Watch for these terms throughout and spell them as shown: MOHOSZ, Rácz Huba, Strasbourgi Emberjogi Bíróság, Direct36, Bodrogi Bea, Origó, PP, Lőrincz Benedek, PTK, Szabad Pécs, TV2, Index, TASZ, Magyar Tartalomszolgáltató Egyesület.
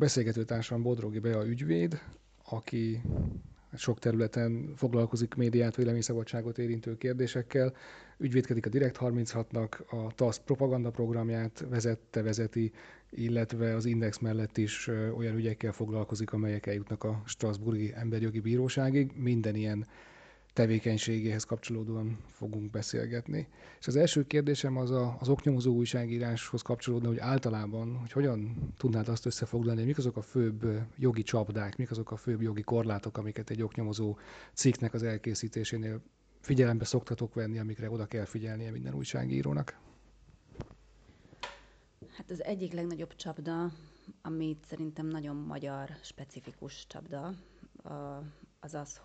beszélgető társam Bodrogi Bea ügyvéd, aki sok területen foglalkozik médiát, véleményszabadságot érintő kérdésekkel, ügyvédkedik a Direct36-nak, a TASZ propaganda programját vezeti, illetve az Index mellett is olyan ügyekkel foglalkozik, amelyek eljutnak a Strasbourgi Emberjogi Bíróságig. Minden ilyen tevékenységéhez kapcsolódóan fogunk beszélgetni. És az első kérdésem az az oknyomozó újságíráshoz kapcsolódna, hogy általában, hogy hogyan tudnád azt összefoglalni, hogy mik azok a főbb jogi csapdák, mik azok a főbb jogi korlátok, amiket egy oknyomozó cikknek az elkészítésénél figyelembe szoktatok venni, amikre oda kell figyelnie minden újságírónak? Hát az egyik legnagyobb csapda, amit szerintem nagyon magyar specifikus csapda, az az,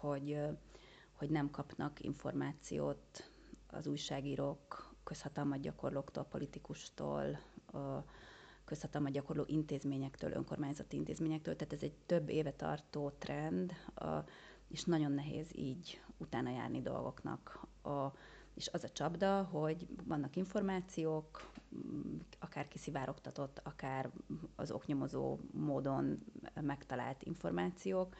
hogy nem kapnak információt az újságírók, közhatalmat gyakorlóktól, politikustól, közhatalmat gyakorló intézményektől, önkormányzati intézményektől. Tehát ez egy több éve tartó trend, és nagyon nehéz így utána járni dolgoknak. És az a csapda, hogy vannak információk, akár kiszivárogtatott, akár az oknyomozó módon megtalált információk,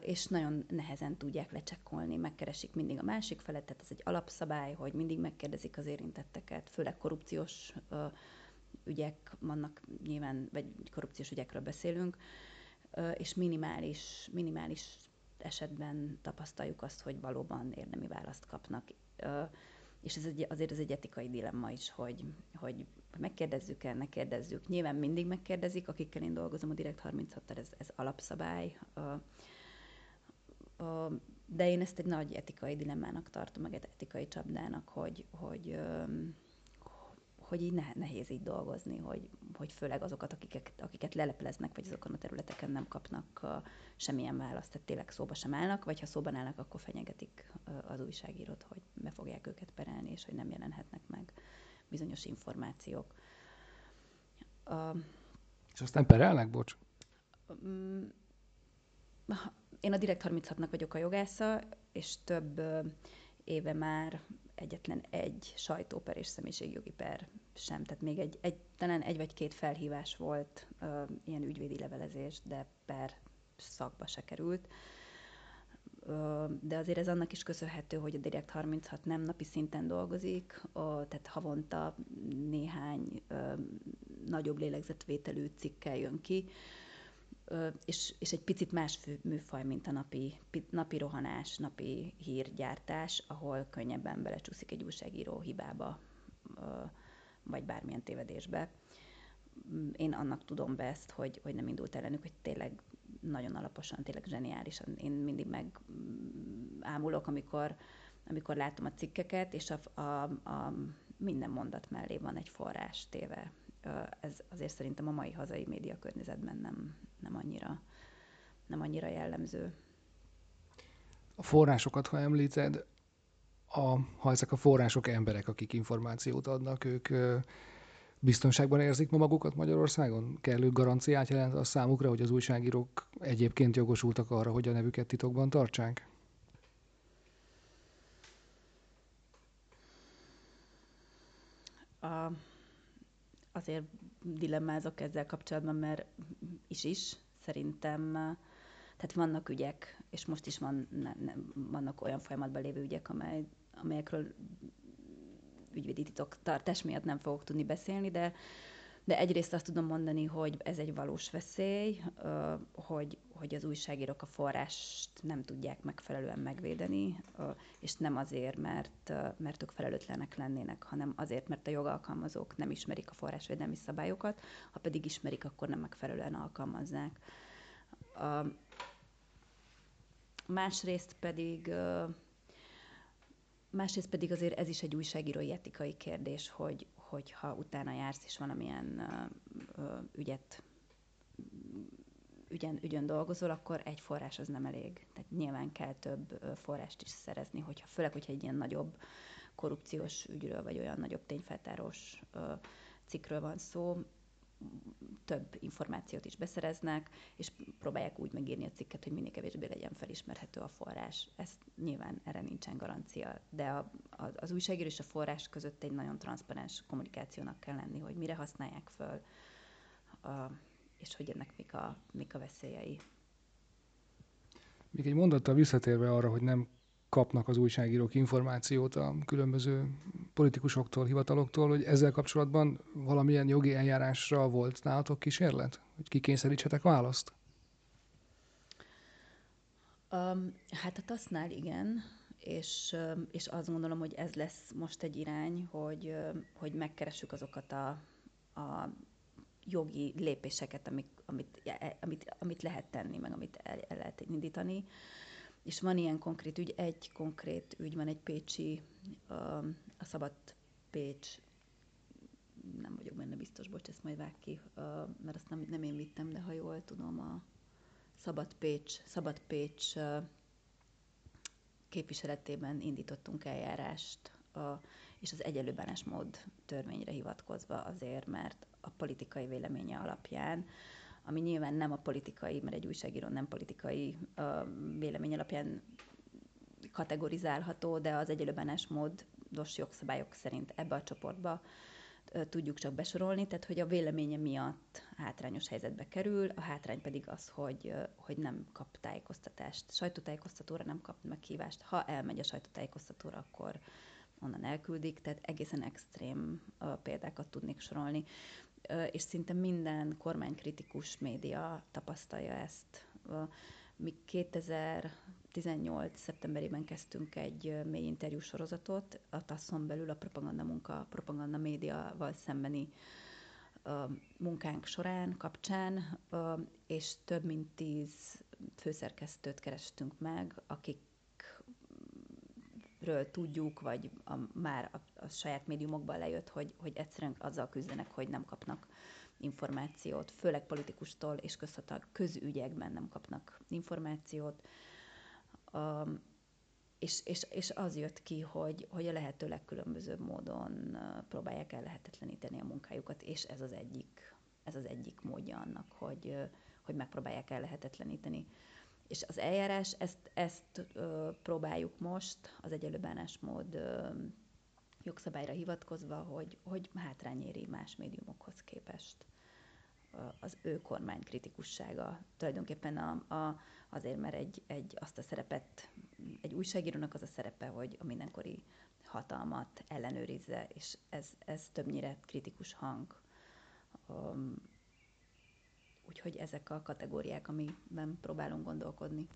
és nagyon nehezen tudják lecsekkolni, megkeresik mindig a másik felet, tehát ez egy alapszabály, hogy mindig megkérdezik az érintetteket, főleg korrupciós ügyek vannak nyilván, vagy korrupciós ügyekről beszélünk, és minimális esetben tapasztaljuk azt, hogy valóban érdemi választ kapnak. És ez azért egy etikai dilemma is, hogy megkérdezzük-e, ne kérdezzük. Nyilván mindig megkérdezik, akikkel én dolgozom a Direct36-tal, ez alapszabály. De én ezt egy nagy etikai dilemmának tartom, meg egy etikai csapdának, hogy így nehéz így dolgozni, hogy főleg azokat, akiket lelepleznek, vagy azokon a területeken nem kapnak semmilyen választ, tehát tényleg szóba sem állnak, vagy ha szóban állnak, akkor fenyegetik az újságírót, hogy be fogják őket perelni, és hogy nem jelenhetnek meg bizonyos információk. És aztán perelnek, bocs? Én a Direct36-nak vagyok a jogásza, és több éve már egyetlen egy sajtóper és személyiségjogi per sem. Tehát még talán egy vagy két felhívás volt, ilyen ügyvédi levelezés, de per szakba se került. De azért ez annak is köszönhető, hogy a Direct36 nem napi szinten dolgozik, tehát havonta néhány nagyobb lélegzetvételű cikkel jön ki, és egy picit más műfaj, mint a napi rohanás, napi hírgyártás, ahol könnyebben belecsúszik egy újságíró hibába, vagy bármilyen tévedésbe. Én annak tudom be ezt, hogy nem indult ellenük, hogy tényleg nagyon alaposan, tényleg zseniálisan. Én mindig megámulok, amikor látom a cikkeket, és minden mondat mellé van egy forrás téve. Ez azért szerintem a mai hazai média környezetben nem annyira jellemző. A forrásokat, ha említed, ha ezek a források emberek, akik információt adnak, ők biztonságban érzik ma magukat Magyarországon? Kellő garanciát jelent a számukra, hogy az újságírók egyébként jogosultak arra, hogy a nevüket titokban tartsák? Azért dilemmázok ezzel kapcsolatban, mert is szerintem, tehát vannak ügyek, és most is vannak olyan folyamatban lévő ügyek, amelyekről ügyvédi titoktartás miatt nem fogok tudni beszélni, de egyrészt azt tudom mondani, hogy ez egy valós veszély, hogy az újságírók a forrást nem tudják megfelelően megvédeni, és nem azért, mert ők felelőtlenek lennének, hanem azért, mert a jogalkalmazók nem ismerik a forrásvédelmi szabályokat, ha pedig ismerik, akkor nem megfelelően alkalmazzák. Másrészt pedig azért ez is egy újságírói etikai kérdés, hogyha utána jársz és valamilyen ügyön dolgozol, akkor egy forrás az nem elég. Tehát nyilván kell több forrást is szerezni, főleg hogyha egy ilyen nagyobb korrupciós ügyről, vagy olyan nagyobb tényfeltárós cikkről van szó, több információt is beszereznek, és próbálják úgy megírni a cikket, hogy minél kevésbé legyen felismerhető a forrás. Ezt nyilván erre nincsen garancia, de az újságíró és a forrás között egy nagyon transzparens kommunikációnak kell lenni, hogy mire használják föl, és hogy ennek mik a veszélyei. Még egy mondattal visszatérve arra, hogy nem kapnak az újságírók információt a különböző politikusoktól, hivataloktól, hogy ezzel kapcsolatban valamilyen jogi eljárásra volt nálatok kísérlet? Hogy kikényszerítsetek választ? Hát a TASZ-nál igen, és azt gondolom, hogy ez lesz most egy irány, hogy megkeressük azokat a jogi lépéseket, amit lehet tenni, meg amit el lehet indítani. És van ilyen konkrét ügy, van egy pécsi, a Szabad Pécs, nem vagyok benne biztos, bocs, ezt majd vág ki, mert azt nem én vittem, de ha jól tudom, a Szabad Pécs képviseletében indítottunk eljárást, és az egyenlő bánásmód törvényre hivatkozva azért, mert a politikai véleménye alapján, ami nyilván nem a politikai, mert egy újságíró nem politikai vélemény alapján kategorizálható, de az egyenlő bánásmódos jogszabályok szerint ebbe a csoportba tudjuk csak besorolni, tehát hogy a véleménye miatt hátrányos helyzetbe kerül, a hátrány pedig az, hogy nem kap tájékoztatást. Sajtótájékoztatóra nem kap meghívást. Ha elmegy a sajtótájékoztatóra, akkor onnan elküldik, tehát egészen extrém példákat tudnék sorolni. És szinte minden kormánykritikus média tapasztalja ezt. Mi 2018. szeptemberében kezdtünk egy mély interjú sorozatot, a TASZ-on belül a propaganda médiával szembeni munkánk során, kapcsán, és több mint 10 főszerkesztőt kerestünk meg, akikről tudjuk, vagy már a saját médiumokban lejött, hogy egyszerűen azzal küzdenek, hogy nem kapnak információt, főleg politikustól és közügyekben nem kapnak információt. És az jött ki, hogy a lehető legkülönbözőbb módon próbálják el lehetetleníteni a munkájukat, és ez az egyik módja annak, hogy megpróbálják el lehetetleníteni. És az eljárás, ezt próbáljuk most az egyenlő bánásmód jogszabályra hivatkozva, hogy hátrány éri más médiumokhoz képest az ő kormány kritikussága. Tulajdonképpen azért, mert egy újságírónak az a szerepe, hogy a mindenkori hatalmat ellenőrizze, és ez többnyire kritikus hang. Úgyhogy ezek a kategóriák, amiben próbálunk gondolkodni.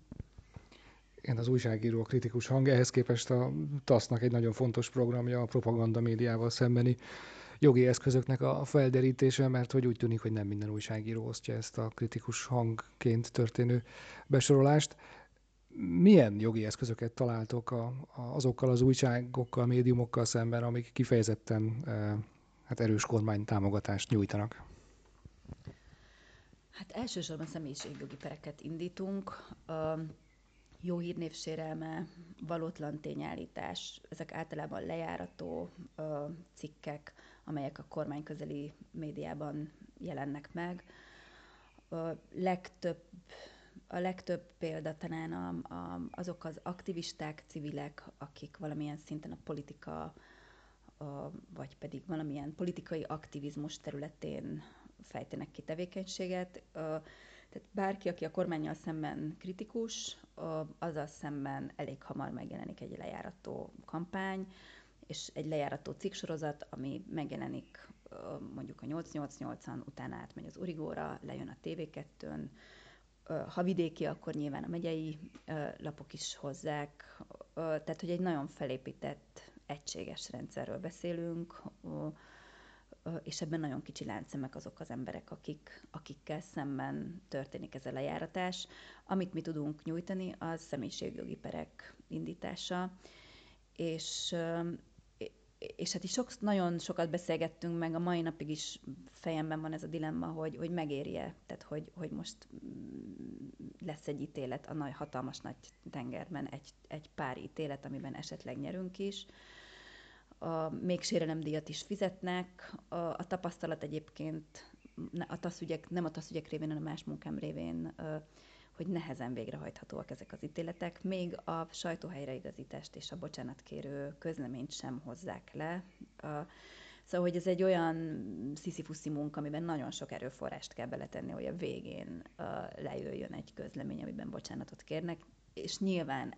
Igen, az újságíró a kritikus hang, ehhez képest a TASZ-nak egy nagyon fontos programja a propaganda médiával szembeni jogi eszközöknek a felderítése, mert hogy úgy tűnik, hogy nem minden újságíró osztja ezt a kritikus hangként történő besorolást. Milyen jogi eszközöket találtok azokkal az újságokkal, médiumokkal szemben, amik kifejezetten erős kormánytámogatást nyújtanak? Hát elsősorban személyiségjogi pereket indítunk. Jó hírnév sérelme, valótlan tényállítás, ezek általában lejárató cikkek, amelyek a kormányközeli médiában jelennek meg. A legtöbb példa talán azok az aktivisták, civilek, akik valamilyen szinten a politika, vagy pedig valamilyen politikai aktivizmus területén fejtenek ki tevékenységet. Tehát bárki, aki a kormánnyal szemben kritikus, azzal szemben elég hamar megjelenik egy lejárató kampány, és egy lejárató cikksorozat, ami megjelenik mondjuk a 888-an, utána átmegy az Origóra, lejön a TV2-n. Ha vidéki, akkor nyilván a megyei lapok is hozzák. Tehát, hogy egy nagyon felépített, egységes rendszerről beszélünk, és ebben nagyon kicsi láncszemek azok az emberek, akikkel szemben történik ez a lejáratás. Amit mi tudunk nyújtani, az személyiségjogi perek indítása. És hát is nagyon sokat beszélgettünk, meg a mai napig is fejemben van ez a dilemma, hogy megérje, tehát hogy most lesz egy ítélet a hatalmas nagy tengerben, egy pár ítélet, amiben esetleg nyerünk is. Még sérelemdíjat is fizetnek. A tapasztalat egyébként a TASZ-ügyek, nem a TASZ-ügyek révén, hanem a más munkám révén, hogy nehezen végrehajthatóak ezek az ítéletek. Még a sajtóhelyreigazítást és a bocsánatkérő közleményt sem hozzák le. Szóval, hogy ez egy olyan sziszifuszi munka, amiben nagyon sok erőforrást kell beletenni, hogy a végén lejöjjön egy közlemény, amiben bocsánatot kérnek, és nyilván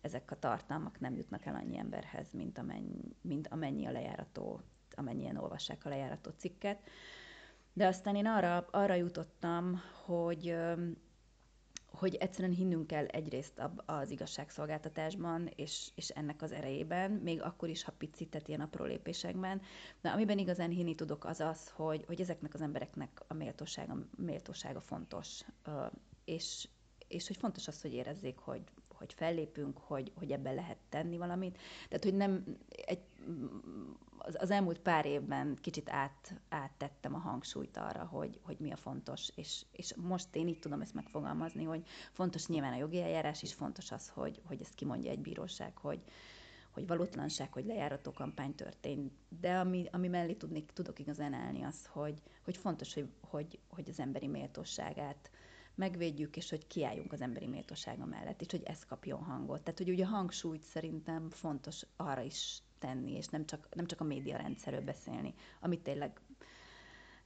ezek a tartalmak nem jutnak el annyi emberhez, mint amennyi a lejárató, amennyien olvassák a lejárató cikket. De aztán én arra jutottam, hogy egyszerűen hinnünk kell egyrészt az igazságszolgáltatásban, és ennek az erejében, még akkor is, ha picit, tehát ilyen apró lépésekben. De amiben igazán hinni tudok, az az, hogy ezeknek az embereknek a méltósága fontos, és hogy fontos az, hogy érezzék, hogy fellépünk, hogy ebben lehet tenni valamit. Tehát, hogy nem az elmúlt pár évben kicsit áttettem a hangsúlyt arra, hogy mi a fontos, és most én így tudom ezt megfogalmazni, hogy fontos nyilván a jogi eljárás, és fontos az, hogy ezt kimondja egy bíróság, hogy valótlanság, hogy lejárató kampány történt. De ami mellé tudok igazán állni, az, hogy fontos, hogy az emberi méltóságát megvédjük, és hogy kiálljunk az emberi méltósága mellett, és hogy ez kapjon hangot. Tehát, hogy ugye a hangsúlyt szerintem fontos arra is tenni, és nem csak a médiarendszerről beszélni, ami tényleg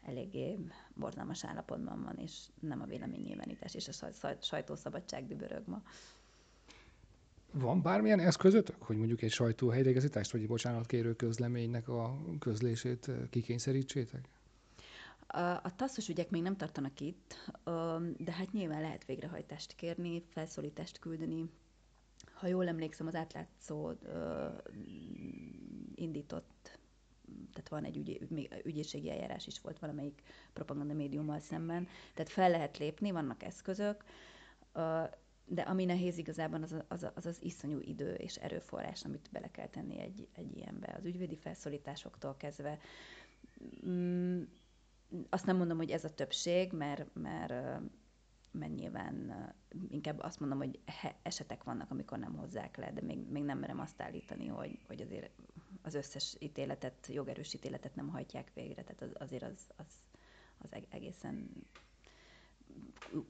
eléggé borzalmas állapotban van, és nem a véleménynyilvánítás, és a sajtószabadság dübörög ma. Van bármilyen eszközötök, hogy mondjuk egy sajtóhelyreigazítást, vagy egy bocsánatkérő közleménynek a közlését kikényszerítsétek? A TASZ-os ügyek még nem tartanak itt, de hát nyilván lehet végrehajtást kérni, felszólítást küldeni. Ha jól emlékszem, az átlátszó indított, tehát van egy ügyészségi eljárás is volt valamelyik propaganda médiummal szemben, tehát fel lehet lépni, vannak eszközök, de ami nehéz igazában az iszonyú idő és erőforrás, amit bele kell tenni egy ilyenbe. Az ügyvédi felszólításoktól kezdve. Azt nem mondom, hogy ez a többség, mert nyilván inkább azt mondom, hogy esetek vannak, amikor nem hozzák le, de még nem merem azt állítani, hogy azért az összes ítéletet, jogerős ítéletet nem hajtják végre. Tehát azért az egészen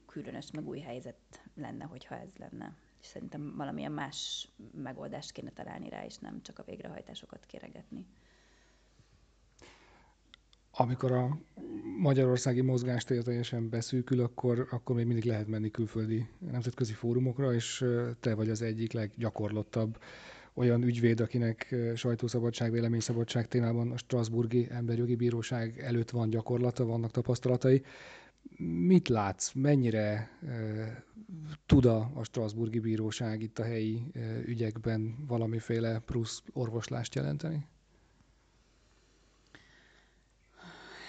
különös, meg új helyzet lenne, hogyha ez lenne. És szerintem valamilyen más megoldást kéne találni rá, és nem csak a végrehajtásokat kéregetni. Amikor a magyarországi mozgástér teljesen beszűkül, akkor még mindig lehet menni külföldi nemzetközi fórumokra, és te vagy az egyik leggyakorlottabb olyan ügyvéd, akinek sajtószabadság, véleményszabadság témában a Strasbourgi Emberjogi Bíróság előtt van gyakorlata, vannak tapasztalatai. Mit látsz, mennyire tud a Strasbourgi Bíróság itt a helyi ügyekben valamiféle plusz orvoslást jelenteni?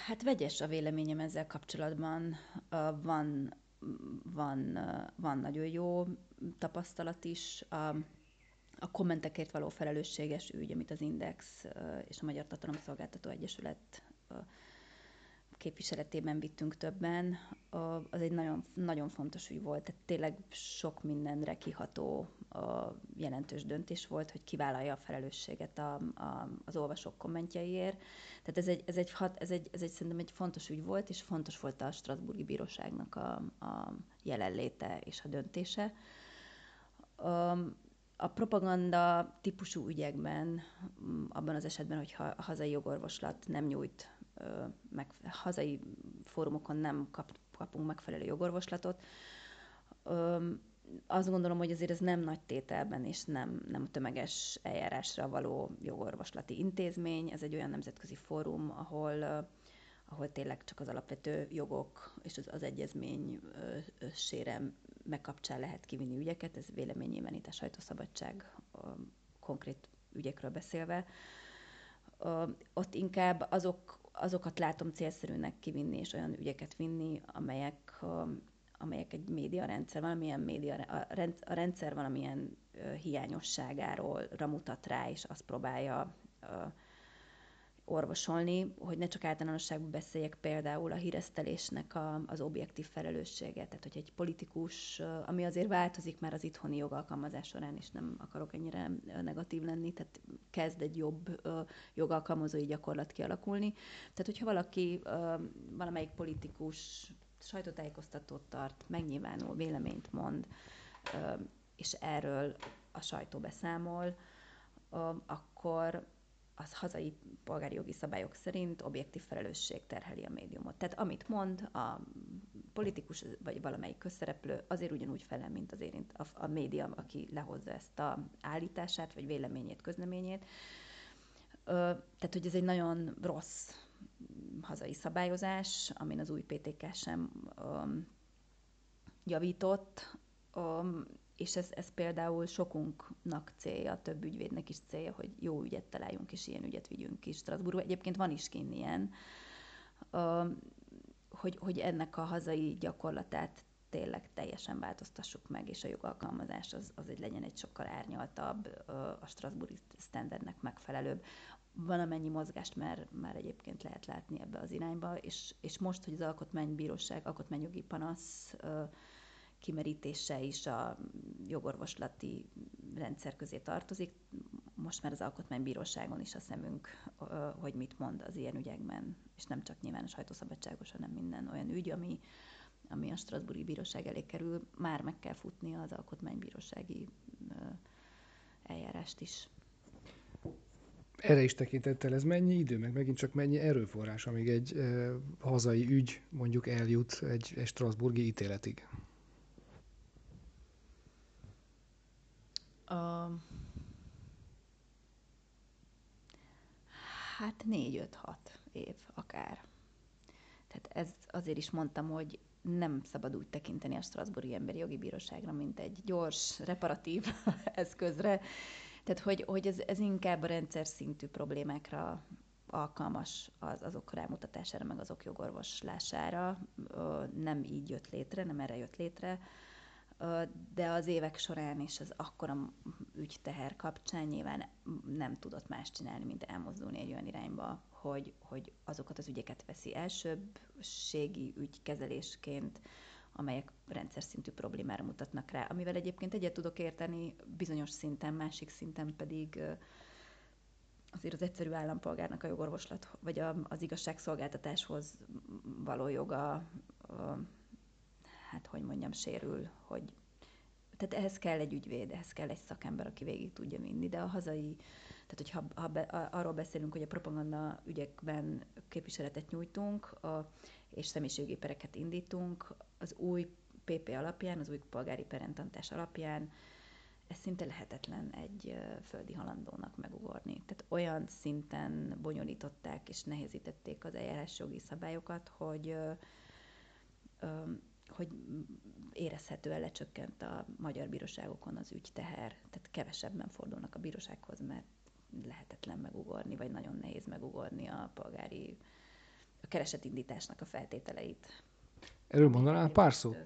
Hát vegyes a véleményem ezzel kapcsolatban. Van nagyon jó tapasztalat is. A kommentekért való felelősséges ügy, amit az Index és a Magyar Tartalomszolgáltató Egyesület képviseletében vittünk többen, az egy nagyon, nagyon fontos ügy volt. Tehát tényleg sok mindenre kiható jelentős döntés volt, hogy kivállalja a felelősséget az olvasók kommentjeiért. Tehát ez egy szerintem egy fontos ügy volt, és fontos volt a Strasbourgi Bíróságnak a jelenléte és a döntése. A propaganda típusú ügyekben, abban az esetben, hogyha a hazai jogorvoslat nem nyújt, hazai fórumokon nem kapunk megfelelő jogorvoslatot. Azt gondolom, hogy azért ez nem nagy tételben, és nem tömeges eljárásra való jogorvoslati intézmény. Ez egy olyan nemzetközi fórum, ahol tényleg csak az alapvető jogok és az egyezmény sérelme megkapcsán lehet kivinni ügyeket. Ez véleménynyilvánítás, sajtószabadság, konkrét ügyekről beszélve. Ott inkább azokat látom célszerűnek kivinni, és olyan ügyeket vinni, amelyek egy médiarendszer, valamilyen a rendszer valamilyen hiányosságáról mutat rá, és azt próbálja orvosolni, hogy ne csak általánosságban beszéljek például a híresztelésnek az objektív felelőssége. Tehát, hogy egy politikus, ami azért változik már az itthoni jogalkalmazás során, és nem akarok ennyire negatív lenni, tehát kezd egy jobb jogalkalmazói gyakorlat kialakulni. Tehát, hogyha valaki, valamelyik politikus sajtótájékoztatót tart, megnyilvánul, véleményt mond, és erről a sajtó beszámol, akkor az hazai polgári jogi szabályok szerint objektív felelősség terheli a médiumot. Tehát amit mond a politikus vagy valamelyik közszereplő, azért ugyanúgy felel, mint az érint a média, aki lehozza ezt az állítását, vagy véleményét, közleményét. Tehát, hogy ez egy nagyon rossz hazai szabályozás, amin az új PTK sem javított, és ez például sokunknak célja, több ügyvédnek is célja, hogy jó ügyet találjunk, és ilyen ügyet vigyünk ki Strasbourgba. Egyébként van is kint ilyen, hogy ennek a hazai gyakorlatát tényleg teljesen változtassuk meg, és a jogalkalmazás az egy legyen egy sokkal árnyaltabb, a strasbourgi sztenderdnek megfelelőbb. Van amennyi mozgást már egyébként lehet látni ebbe az irányba, és most, hogy az Alkotmánybíróság, alkotmányjogi panasz kimerítése is a jogorvoslati rendszer közé tartozik. Most már az Alkotmánybíróságon is a szemünk, hogy mit mond az ilyen ügyekben, és nem csak nyilvános sajtószabadságos, hanem minden olyan ügy, ami a Strasbourgi Bíróság elé kerül, már meg kell futnia az alkotmánybírósági eljárást is. Erre is tekintettel ez mennyi idő, meg megint csak mennyi erőforrás, amíg egy hazai ügy mondjuk eljut egy strasbourgi ítéletig? Hát 4-5-6 év akár. Tehát ez azért is mondtam, hogy nem szabad úgy tekinteni a Strasbourgi Emberi Jogi Bíróságra, mint egy gyors, reparatív eszközre. Tehát, hogy ez inkább a rendszer szintű problémákra alkalmas, azok rámutatására, meg azok jogorvoslására. Nem így jött létre, nem erre jött létre, de az évek során és az akkora ügyteher kapcsán nyilván nem tudott más csinálni, mint elmozdulni egy olyan irányba, hogy azokat az ügyeket veszi elsőbbségi ügykezelésként, amelyek rendszer szintű problémára mutatnak rá, amivel egyébként egyet tudok érteni bizonyos szinten, másik szinten pedig azért az egyszerű állampolgárnak a jogorvoslat, vagy az igazságszolgáltatáshoz való joga, sérül, hogy... Tehát ehhez kell egy ügyvéd, ehhez kell egy szakember, aki végig tudja vinni, de a hazai... Tehát, arról beszélünk, hogy a propaganda ügyekben képviseletet nyújtunk, és személyiségi pereket indítunk, az új PP alapján, az új polgári perrendtartás alapján ez szinte lehetetlen egy földi halandónak megugorni. Tehát olyan szinten bonyolították és nehézítették az eljárásjogi szabályokat, hogy érezhetően lecsökkent a magyar bíróságokon az ügyteher, tehát kevesebben fordulnak a bírósághoz, mert lehetetlen megugorni, vagy nagyon nehéz megugorni a keresetindításnak a feltételeit. Erről mondanál pár szót?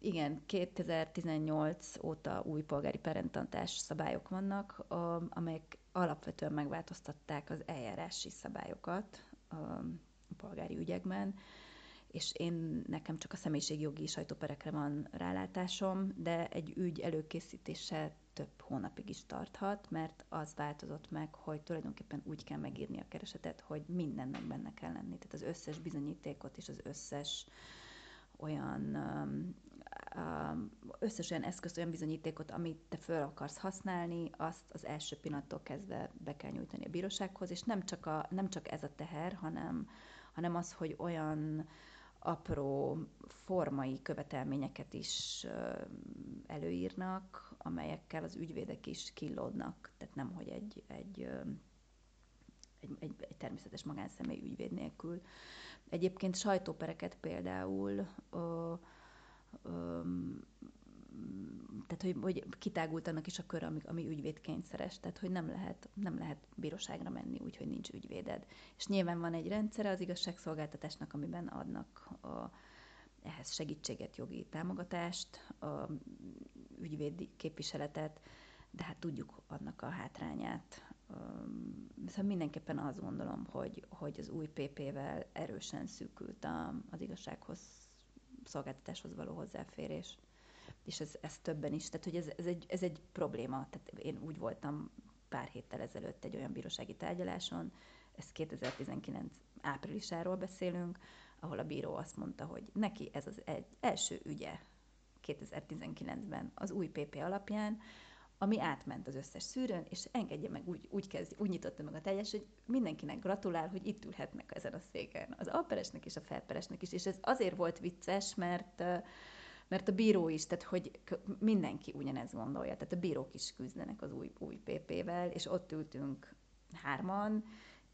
Igen, 2018 óta új polgári perrendtartás szabályok vannak, amelyek alapvetően megváltoztatták az eljárási szabályokat, polgári ügyekben, és nekem csak a személyiségjogi sajtóperekre van rálátásom, de egy ügy előkészítése több hónapig is tarthat, mert az változott meg, hogy tulajdonképpen úgy kell megírni a keresetet, hogy mindennek benne kell lenni. Tehát az összes bizonyítékot és az összes olyan eszközt, olyan bizonyítékot, amit te föl akarsz használni, azt az első pillanattól kezdve be kell nyújtani a bírósághoz, és nem csak ez a teher, hanem az, hogy olyan apró formai követelményeket is előírnak, amelyekkel az ügyvédek is killódnak, tehát nem, hogy egy természetes magánszemély ügyvéd nélkül. Egyébként sajtópereket például, tehát hogy kitágult annak is a kör, ami ügyvédkényszeres, tehát hogy nem lehet bíróságra menni úgy, hogy nincs ügyvéded. És nyilván van egy rendszere az igazságszolgáltatásnak, amiben adnak ehhez segítséget, jogi támogatást, ügyvédi képviseletet, de hát tudjuk annak a hátrányát. Szóval mindenképpen azt gondolom, hogy az új PP-vel erősen szűkült az igazságszolgáltatáshoz való hozzáférés. És ez többen is. Tehát, hogy ez egy probléma. Tehát én úgy voltam pár héttel ezelőtt egy olyan bírósági tárgyaláson, ez 2019 áprilisáról beszélünk, ahol a bíró azt mondta, hogy neki ez az első ügye 2019-ben az új PP alapján, ami átment az összes szűrőn, és engedje meg, úgy nyitotta meg a teljes, hogy mindenkinek gratulál, hogy itt ülhetnek ezen a széken. Az alperesnek és a felperesnek is. És ez azért volt vicces, mert a bíró is, tehát hogy mindenki ugyanezt gondolja. Tehát a bírók is küzdenek az új PP-vel, és ott ültünk hárman,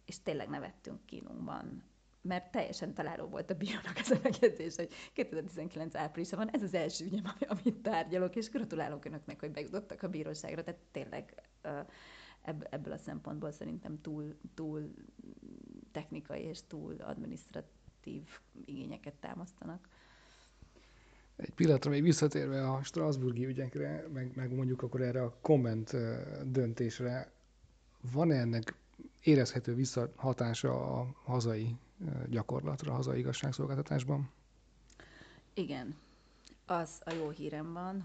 és tényleg nevettünk kínunkban. Mert teljesen találó volt a bírónak ez a megjegyzés, hogy 2019 áprilisa van, ez az első ügyem, amit tárgyalok, és gratulálok önöknek, hogy bejutottak a bíróságra, tehát tényleg ebből a szempontból szerintem túl technikai és túl adminisztratív igényeket támasztanak. Egy pillanatra még visszatérve a strasbourgi ügyekre, meg mondjuk akkor erre a komment döntésre, van ennek érezhető visszahatása a hazai gyakorlatra, a hazai igazságszolgáltatásban? Igen. Az a jó hírem van,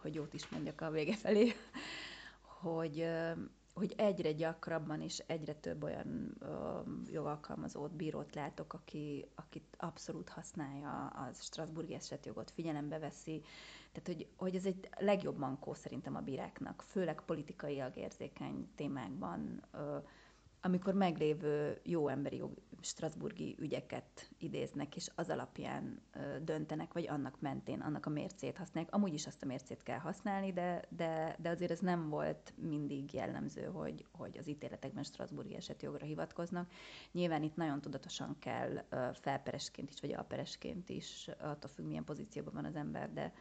hogy jót is mondjak a vége felé, hogy egyre gyakrabban és egyre több olyan jogalkalmazót, bírót látok, akit abszolút használja, a strasbourgi esetjogot figyelembe veszi. Tehát, hogy ez egy legjobb mankó szerintem a bíráknak, főleg politikailag érzékeny témákban, amikor meglévő jó emberi strasbourgi ügyeket idéznek, és az alapján döntenek, vagy annak mentén, annak a mércét használják. Amúgy is azt a mércét kell használni, de azért ez nem volt mindig jellemző, hogy az ítéletekben strasbourgi esetjogra hivatkoznak. Nyilván itt nagyon tudatosan kell felperesként is, vagy alperesként is, attól függ, milyen pozícióban van az ember, de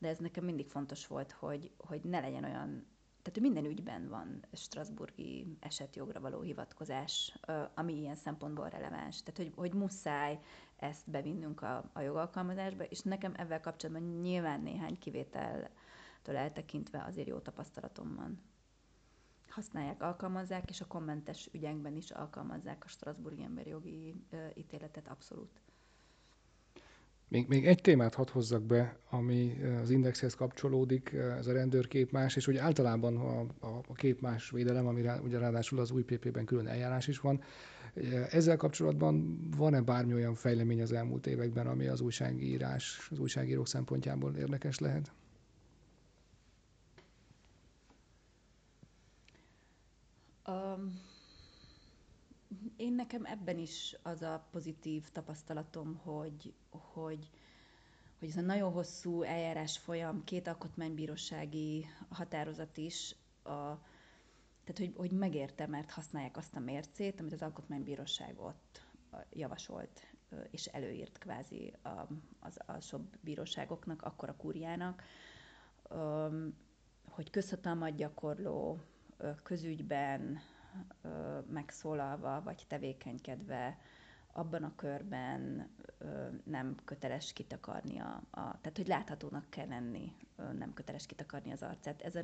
ez nekem mindig fontos volt, hogy ne legyen olyan. Tehát minden ügyben van strasbourgi esetjogra való hivatkozás, ami ilyen szempontból releváns. Tehát, hogy muszáj ezt bevinnünk a jogalkalmazásba, és nekem ebben kapcsolatban nyilván néhány kivételtől eltekintve azért jó tapasztalatom van. Használják, alkalmazzák, és a kommentes ügyekben is alkalmazzák a strasbourgi emberjogi ítéletet abszolút. Még egy témát hadd hozzak be, ami az Indexhez kapcsolódik, ez a rendőrképmás, és ugye általában a képmás védelem, amire ugye ráadásul az új PP-ben külön eljárás is van. Ezzel kapcsolatban van-e bármi olyan fejlemény az elmúlt években, ami az újságírás, az újságírók szempontjából érdekes lehet? Én nekem ebben is az a pozitív tapasztalatom, hogy ez a nagyon hosszú eljárás folyam, 2 alkotmánybírósági határozat is, tehát hogy megérte, mert használják azt a mércét, amit az alkotmánybíróság ott javasolt és előírt kvázi az alsóbb bíróságoknak, akkor a kurjának, hogy közhatalmat gyakorló közügyben megszólalva, vagy tevékenykedve abban a körben nem köteles kitakarni tehát hogy láthatónak kell lenni, nem köteles kitakarni az arcát. Ez a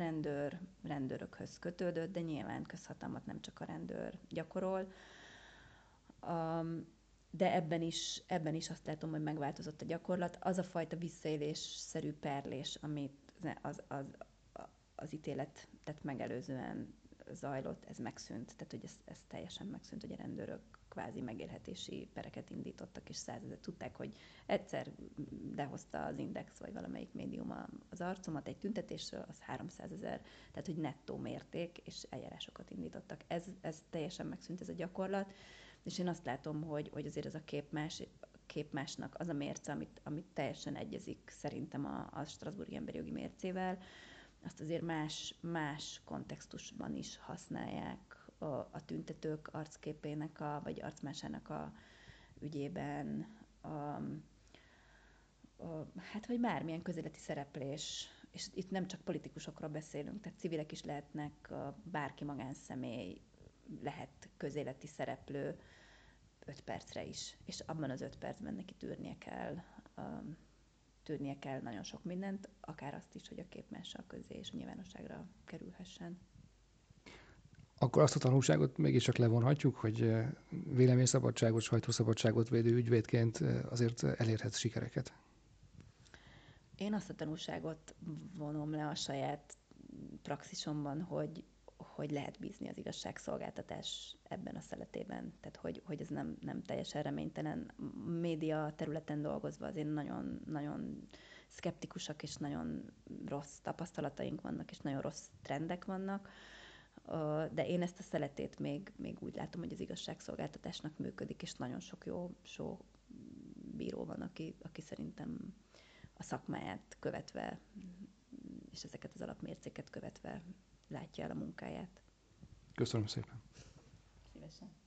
rendőrökhöz kötődött, de nyilván közhatalmat nem csak a rendőr gyakorol. De ebben is azt látom, hogy megváltozott a gyakorlat. Az a fajta visszaélésszerű perlés, amit az ítéletet megelőzően zajlott, ez megszűnt, tehát hogy ez teljesen megszűnt, hogy a rendőrök kvázi megélhetési pereket indítottak, és tudták, hogy egyszer lehozta az Index, vagy valamelyik médium az arcomat egy tüntetésről, az 300 000, tehát hogy nettó mérték, és eljárásokat indítottak. Ez teljesen megszűnt, ez a gyakorlat, és én azt látom, hogy azért ez a képmásnak az a mérce, amit teljesen egyezik szerintem a strasbourgi emberjogi mércével, azt azért más kontextusban is használják a tüntetők arcképének, vagy arcmásának a ügyében, vagy bármilyen közéleti szereplés, és itt nem csak politikusokról beszélünk, tehát civilek is lehetnek, bárki, magánszemély lehet közéleti szereplő 5 percre is, és abban az 5 percben neki tűrnie kell nagyon sok mindent, akár azt is, hogy a képmással közé és nyilvánosságra kerülhessen. Akkor azt a tanulságot mégiscsak levonhatjuk, hogy véleményszabadságot, sajtószabadságot védő ügyvédként azért elérhetsz sikereket? Én azt a tanulságot vonom le a saját praxisomban, hogy lehet bízni az igazságszolgáltatás ebben a szeletében. Tehát, hogy ez nem teljesen reménytelen. Média területen dolgozva azért nagyon, nagyon szkeptikusak, és nagyon rossz tapasztalataink vannak, és nagyon rossz trendek vannak, de én ezt a szeletét még úgy látom, hogy az igazságszolgáltatásnak működik, és nagyon sok jó bíró van, aki szerintem a szakmáját követve, és ezeket az alapmércéket követve látja el a munkáját. Köszönöm szépen! Szívesen!